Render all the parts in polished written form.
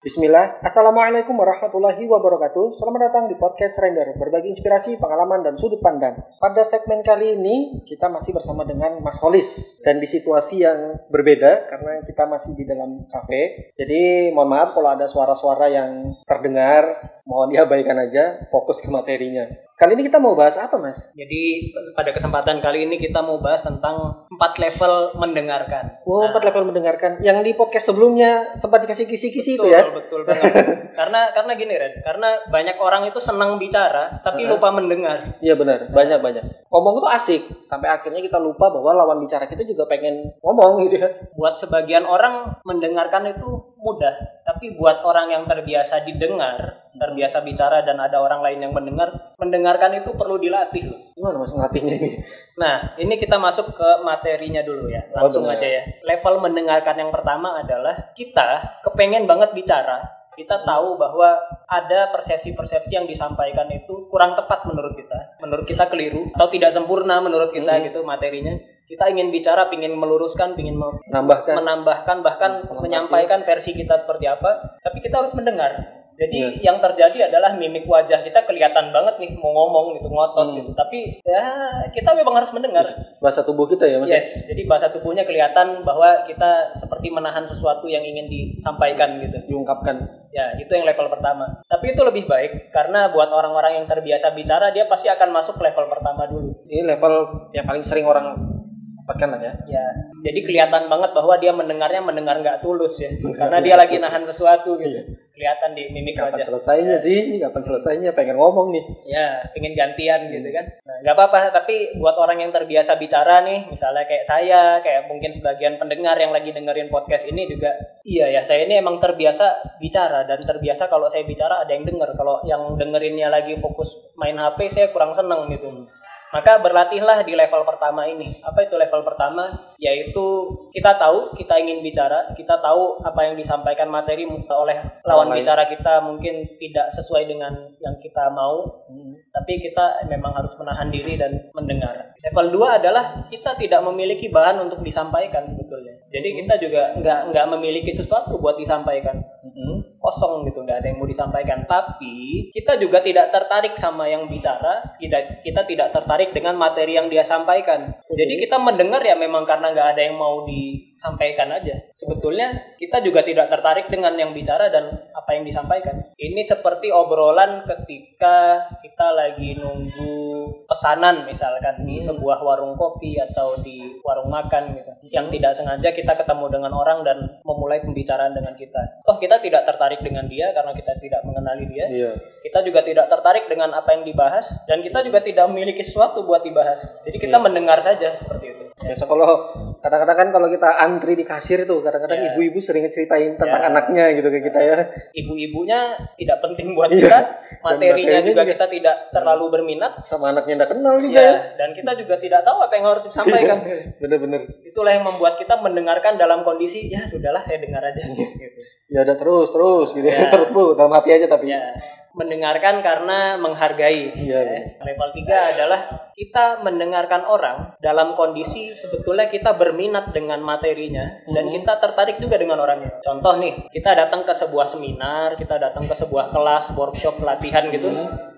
Bismillah, Assalamualaikum warahmatullahi wabarakatuh. Selamat datang di Podcast Render, berbagi inspirasi, pengalaman, dan sudut pandang. Pada segmen kali ini, kita masih bersama dengan Mas Holis. Dan di situasi yang berbeda, karena kita masih di dalam kafe. Jadi, mohon maaf kalau ada suara-suara yang terdengar, mohon diabaikan aja, fokus ke materinya. Kali ini kita mau bahas apa, Mas? Jadi pada kesempatan kali ini kita mau bahas tentang 4 level mendengarkan. Wow, 4 level mendengarkan. Yang di podcast sebelumnya sempat dikasih kisi-kisi itu ya? Betul, banget. Karena gini, Ren. Karena banyak orang itu senang bicara, tapi lupa mendengar. Iya benar, banyak-banyak. Ngomong itu asik. Sampai akhirnya kita lupa bahwa lawan bicara kita juga pengen ngomong gitu ya. Buat sebagian orang, mendengarkan itu mudah. Tapi buat orang yang terbiasa didengar, terbiasa bicara dan ada orang lain yang mendengarkan itu perlu dilatih loh. Gimana mas ngelatihnya ini? Nah, ini kita masuk ke materinya dulu ya. Langsung aja ya. Level mendengarkan yang pertama adalah kita kepengen banget bicara. Kita tahu bahwa ada persepsi-persepsi yang disampaikan itu kurang tepat menurut kita. Menurut kita keliru atau tidak sempurna menurut kita gitu materinya. Kita ingin bicara, ingin meluruskan, ingin menambahkan, bahkan menyampaikan versi kita seperti apa. Tapi kita harus mendengar. Jadi yang terjadi adalah mimik wajah kita kelihatan banget nih mau ngomong gitu, ngotot gitu. Tapi ya kita memang harus mendengar. Bahasa tubuh kita ya Mas? Yes, jadi bahasa tubuhnya kelihatan bahwa kita seperti menahan sesuatu yang ingin disampaikan gitu. Diungkapkan. Ya, itu yang level pertama. Tapi itu lebih baik karena buat orang-orang yang terbiasa bicara dia pasti akan masuk level pertama dulu. Ini level yang paling sering orang dapatkan ya. Ya, jadi kelihatan banget bahwa dia mendengar nggak tulus ya, karena dia lagi nahan sesuatu gitu. Kelihatan di mimik wajah. Kapan selesainya sih? Kapan selesainya? Pengen ngomong nih. Ya, pengen gantian gitu kan. Nah, nggak apa-apa. Tapi buat orang yang terbiasa bicara nih, misalnya kayak saya, kayak mungkin sebagian pendengar yang lagi dengerin podcast ini juga, iya ya, saya ini emang terbiasa bicara dan terbiasa kalau saya bicara ada yang denger. Kalau yang dengerinnya lagi fokus main HP, saya kurang seneng gitu. Maka berlatihlah di level pertama ini. Apa itu level pertama? Yaitu kita tahu kita ingin bicara, kita tahu apa yang disampaikan materi oleh lawan bicara kita mungkin tidak sesuai dengan yang kita mau, tapi kita memang harus menahan diri dan mendengar. Level 2 adalah kita tidak memiliki bahan untuk disampaikan sebetulnya. Jadi kita juga nggak memiliki sesuatu buat disampaikan. Kosong gitu, nggak ada yang mau disampaikan. Tapi kita juga tidak tertarik sama yang bicara, kita tidak tertarik dengan materi yang dia sampaikan. Jadi kita mendengar ya memang karena nggak ada yang mau disampaikan aja. Sebetulnya kita juga tidak tertarik dengan yang bicara dan apa yang disampaikan. Ini seperti obrolan ketika kita lagi nunggu pesanan misalkan di sebuah warung kopi atau di warung makan gitu. Yang tidak sengaja kita ketemu dengan orang dan memulai pembicaraan dengan kita. Toh kita tidak tertarik dengan dia karena kita tidak mengenali dia. Iya. Kita juga tidak tertarik dengan apa yang dibahas dan kita juga tidak memiliki sesuatu buat dibahas. Jadi kita mendengar saja seperti itu. Biasa kalau kadang-kadang kan kalau kita antri di kasir itu kadang-kadang ibu-ibu sering ceritain tentang anaknya gitu ke kita ya. Ibu-ibunya tidak penting buat kita, materinya juga kita tidak terlalu berminat sama anaknya enggak kenal juga. Ya. Dan kita juga tidak tahu apa yang harus disampaikan. Benar-benar. Itulah yang membuat kita mendengarkan dalam kondisi ya sudahlah saya dengar aja gitu. Ya ada terus gitu ya. Terus Bu dalam hati aja tapi mendengarkan karena menghargai. Level 3 adalah kita mendengarkan orang dalam kondisi sebetulnya kita berminat dengan materinya dan kita tertarik juga dengan orangnya. Contoh nih, kita datang ke sebuah seminar, kita datang ke sebuah kelas, workshop, pelatihan gitu.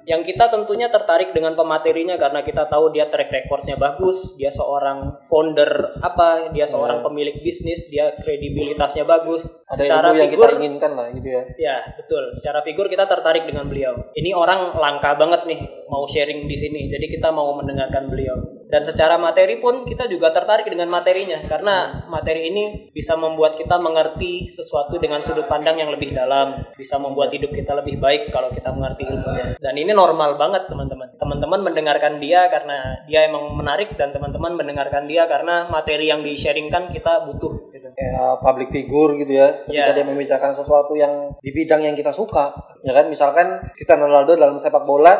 Yang kita tentunya tertarik dengan pematerinya karena kita tahu dia track recordnya bagus, dia seorang founder apa, dia seorang pemilik bisnis, dia kredibilitasnya bagus. Ada secara figur yang kita inginkan lah gitu ya. Ya betul, secara figur kita tertarik dengan beliau. Ini orang langka banget nih mau sharing di sini, jadi kita mau mendengarkan beliau. Dan secara materi pun kita juga tertarik dengan materinya karena materi ini bisa membuat kita mengerti sesuatu dengan sudut pandang yang lebih dalam, bisa membuat hidup kita lebih baik kalau kita mengerti ilmunya. Dan ini normal banget teman-teman. Teman-teman mendengarkan dia karena dia emang menarik dan teman-teman mendengarkan dia karena materi yang di-sharingkan kita butuh. Kayak public figure gitu ya, ketika dia membicarakan sesuatu yang di bidang yang kita suka, ya kan? Misalkan Cristiano Ronaldo dalam sepak bola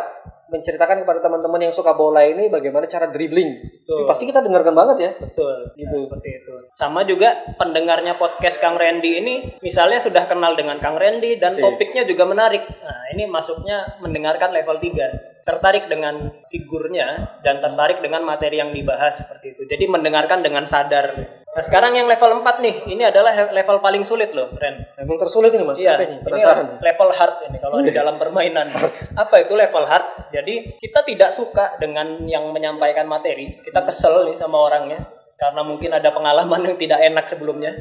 menceritakan kepada teman-teman yang suka bola ini bagaimana cara dribbling. Betul. Pasti kita dengarkan banget ya. Betul. Gitu. Ya, seperti itu. Sama juga pendengarnya podcast Kang Randy ini misalnya sudah kenal dengan Kang Randy dan topiknya juga menarik. Nah, ini masuknya mendengarkan level 3. Tertarik dengan figurnya dan tertarik dengan materi yang dibahas seperti itu. Jadi mendengarkan dengan sadar. Nah sekarang yang level 4 nih, ini adalah level paling sulit loh, Ren. Level tersulit ini Mas. Iya, ini level hard ini kalau di dalam permainan. Apa itu level hard? Jadi kita tidak suka dengan yang menyampaikan materi, kita kesel nih sama orangnya karena mungkin ada pengalaman yang tidak enak sebelumnya.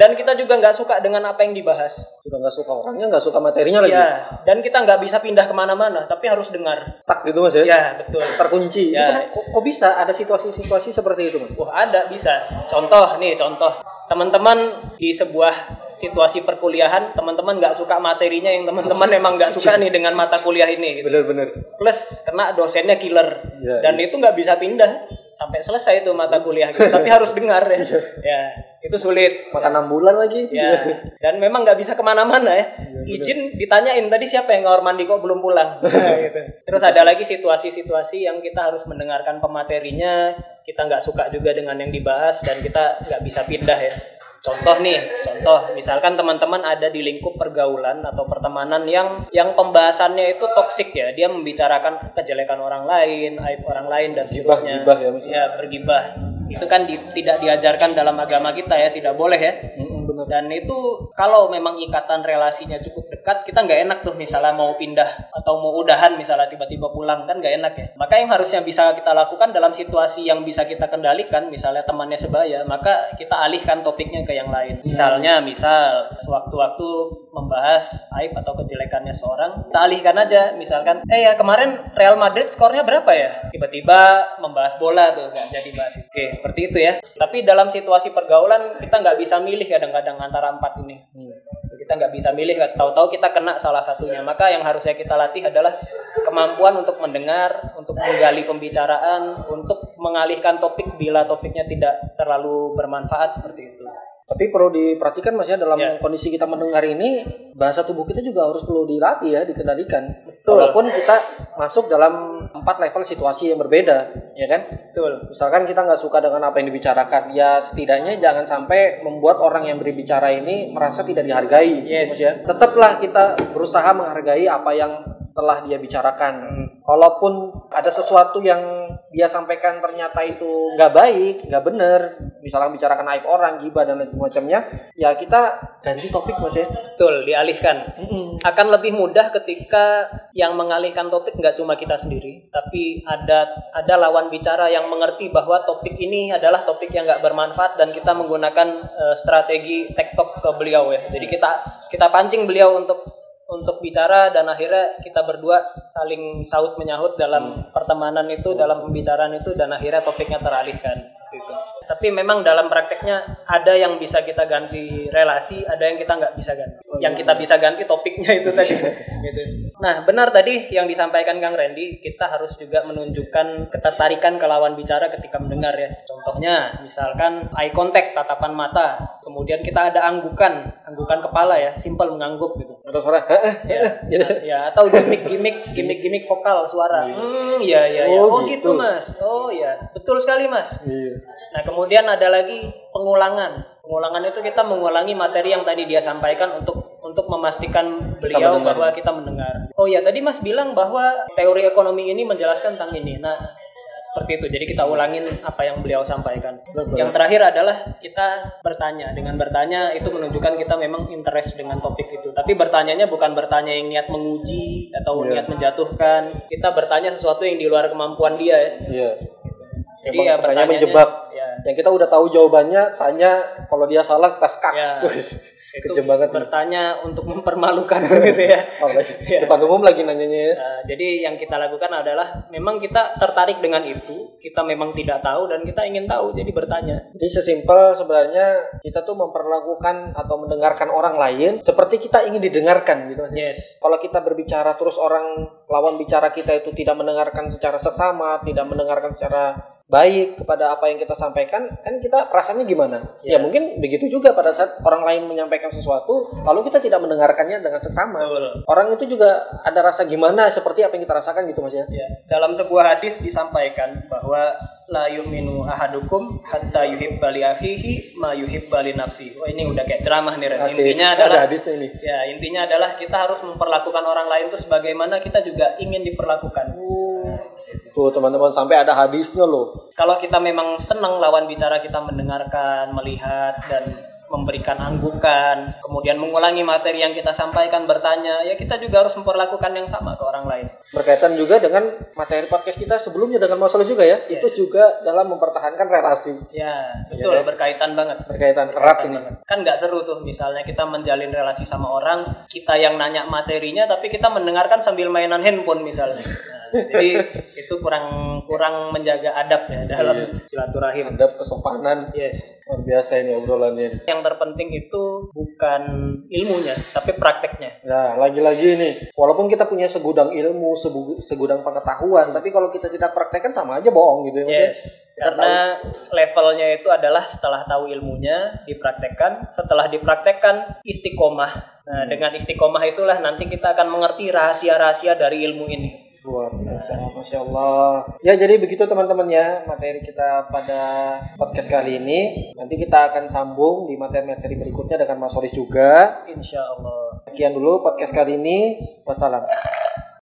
Dan kita juga nggak suka dengan apa yang dibahas. Juga nggak suka orangnya, nggak suka materinya lagi. Iya. Dan kita nggak bisa pindah kemana-mana, tapi harus dengar. Stuck gitu Mas ya? Iya, betul. Terkunci. Ya. Kok bisa ada situasi-situasi seperti itu Mas? Wah ada, bisa. Contoh. Teman-teman di sebuah situasi perkuliahan, teman-teman nggak suka materinya yang teman-teman emang nggak suka nih dengan mata kuliah ini. Gitu. Bener. Plus kena dosennya killer. Ya, dan itu nggak bisa pindah sampai selesai itu mata kuliah gitu. Tapi harus dengar ya. Ya, itu sulit. Makan 6 bulan lagi. Ya. Dan memang nggak bisa kemana-mana ya. Izin ditanyain tadi siapa yang ngawar mandi kok belum pulang. Nah, gitu. Terus ada lagi situasi-situasi yang kita harus mendengarkan pematerinya. Kita nggak suka juga dengan yang dibahas dan kita nggak bisa pindah ya. Contoh, misalkan teman-teman ada di lingkup pergaulan atau pertemanan yang pembahasannya itu toksik ya, dia membicarakan kejelekan orang lain, aib orang lain dan seterusnya. Ya, bergibah. Itu kan tidak diajarkan dalam agama kita ya, tidak boleh ya. Dan itu kalau memang ikatan relasinya cukup dekat, kita nggak enak tuh misalnya mau pindah atau mau udahan misalnya tiba-tiba pulang, kan nggak enak ya. Maka yang harusnya bisa kita lakukan dalam situasi yang bisa kita kendalikan, misalnya temannya sebaya, maka kita alihkan topiknya ke yang lain. Misal sewaktu-waktu membahas aib atau kejelekannya seorang, kita alihkan aja misalkan, ya kemarin Real Madrid skornya berapa ya? Tiba-tiba membahas bola tuh, nggak jadi bahas itu. Oke, seperti itu ya. Tapi dalam situasi pergaulan kita nggak bisa milih kadang-kadang antara 4 ini. Kita nggak bisa milih, tahu-tahu kita kena salah satunya. Maka yang harusnya kita latih adalah kemampuan untuk mendengar, untuk menggali pembicaraan, untuk mengalihkan topik bila topiknya tidak terlalu bermanfaat seperti itu. Tapi perlu diperhatikan Mas ya, dalam kondisi kita mendengar ini, bahasa tubuh kita juga harus perlu dilatih ya, dikendalikan. Betul. Walaupun kita masuk dalam 4 level situasi yang berbeda, ya kan? Betul. Misalkan kita nggak suka dengan apa yang dibicarakan, ya setidaknya jangan sampai membuat orang yang berbicara ini merasa tidak dihargai. Yes. Mas ya. Tetaplah kita berusaha menghargai apa yang telah dia bicarakan. Kalaupun ada sesuatu yang dia sampaikan ternyata itu nggak baik, nggak bener, misalnya bicarakan aib orang, gibah dan lain semacamnya, ya kita ganti topik Mas ya. Betul, dialihkan. Akan lebih mudah ketika yang mengalihkan topik nggak cuma kita sendiri, tapi ada lawan bicara yang mengerti bahwa topik ini adalah topik yang nggak bermanfaat dan kita menggunakan strategi TikTok ke beliau ya. Jadi kita pancing beliau untuk bicara dan akhirnya kita berdua saling saut menyahut dalam pertemanan itu, dalam pembicaraan itu, dan akhirnya topiknya teralihkan gitu. Tapi memang dalam prakteknya ada yang bisa kita ganti relasi, ada yang kita nggak bisa ganti. Yang kita bisa ganti topiknya itu tadi. Gitu. Nah benar tadi yang disampaikan Kang Randy, kita harus juga menunjukkan ketertarikan ke lawan bicara ketika mendengar ya. Contohnya misalkan eye contact, tatapan mata, kemudian kita ada anggukan kepala ya, simple mengangguk gitu. Atau suara ya atau gimmick vokal suara. Ya. Oh gitu Mas. Oh ya, betul sekali Mas. Nah kemudian ada lagi pengulangan itu kita mengulangi materi yang tadi dia sampaikan untuk memastikan beliau bahwa kita mendengar. Oh ya tadi Mas bilang bahwa teori ekonomi ini menjelaskan tentang ini. Nah seperti itu, jadi kita ulangin apa yang beliau sampaikan. Yang terakhir adalah kita bertanya. Dengan bertanya itu menunjukkan kita memang interest dengan topik itu. Tapi bertanyanya bukan bertanya yang niat menguji atau niat menjatuhkan. Kita bertanya sesuatu yang di luar kemampuan dia ya. Iya. Jadi ya bertanya menjebak. Yang kita udah tahu jawabannya, tanya kalau dia salah kita skak. Ya, itu bertanya nih. Untuk mempermalukan gitu ya. Depan umum lagi nanyanya ya. Jadi yang kita lakukan adalah memang kita tertarik dengan itu, kita memang tidak tahu dan kita ingin tahu, jadi bertanya. Jadi sesimpel sebenarnya kita tuh memperlakukan atau mendengarkan orang lain seperti kita ingin didengarkan gitu. Yes. Kalau kita berbicara terus orang lawan bicara kita itu tidak mendengarkan secara seksama, tidak mendengarkan secara baik kepada apa yang kita sampaikan, kan kita perasaannya gimana? Ya mungkin begitu juga pada saat orang lain menyampaikan sesuatu, lalu kita tidak mendengarkannya dengan seksama. Orang itu juga ada rasa gimana, seperti apa yang kita rasakan gitu Mas ya. Dalam sebuah hadis disampaikan bahwa la yu'minu ahadukum hatta yuhibba li akhihi ma yuhibba li nafsihi. Wah, ini udah kayak ceramah nih Ren. Intinya adalah kita harus memperlakukan orang lain itu sebagaimana kita juga ingin diperlakukan. Tuh teman-teman, sampai ada hadisnya loh. Kalau kita memang senang lawan bicara kita mendengarkan, melihat, dan memberikan anggukan, kemudian mengulangi materi yang kita sampaikan, bertanya, ya kita juga harus memperlakukan yang sama ke orang lain. Berkaitan juga dengan materi podcast kita sebelumnya dengan masalah juga ya, yes. Itu juga dalam mempertahankan relasi. Ya, betul, ya, berkaitan banget. Berkaitan erat ini. Banget. Kan nggak seru tuh, misalnya kita menjalin relasi sama orang, kita yang nanya materinya, tapi kita mendengarkan sambil mainan handphone misalnya. Nah, jadi itu kurang menjaga adab ya dalam silaturahim. Adab kesopanan. Yes. Luar biasa ini obrolannya. Yang terpenting itu bukan ilmunya, tapi prakteknya. Nah, lagi-lagi ini, walaupun kita punya segudang ilmu, segudang pengetahuan, tapi kalau kita tidak praktekkan sama aja bohong gitu ya. Yes. Karena levelnya itu adalah setelah tahu ilmunya, dipraktekkan. Setelah dipraktekkan, istiqomah. Nah, dengan istiqomah itulah nanti kita akan mengerti rahasia-rahasia dari ilmu ini. Luar biasa, Masya Allah. Ya, jadi begitu teman-teman ya materi kita pada podcast kali ini. Nanti kita akan sambung di materi-materi berikutnya dengan Mas Horis juga, Insya Allah. Sekian dulu podcast kali ini. Wassalam.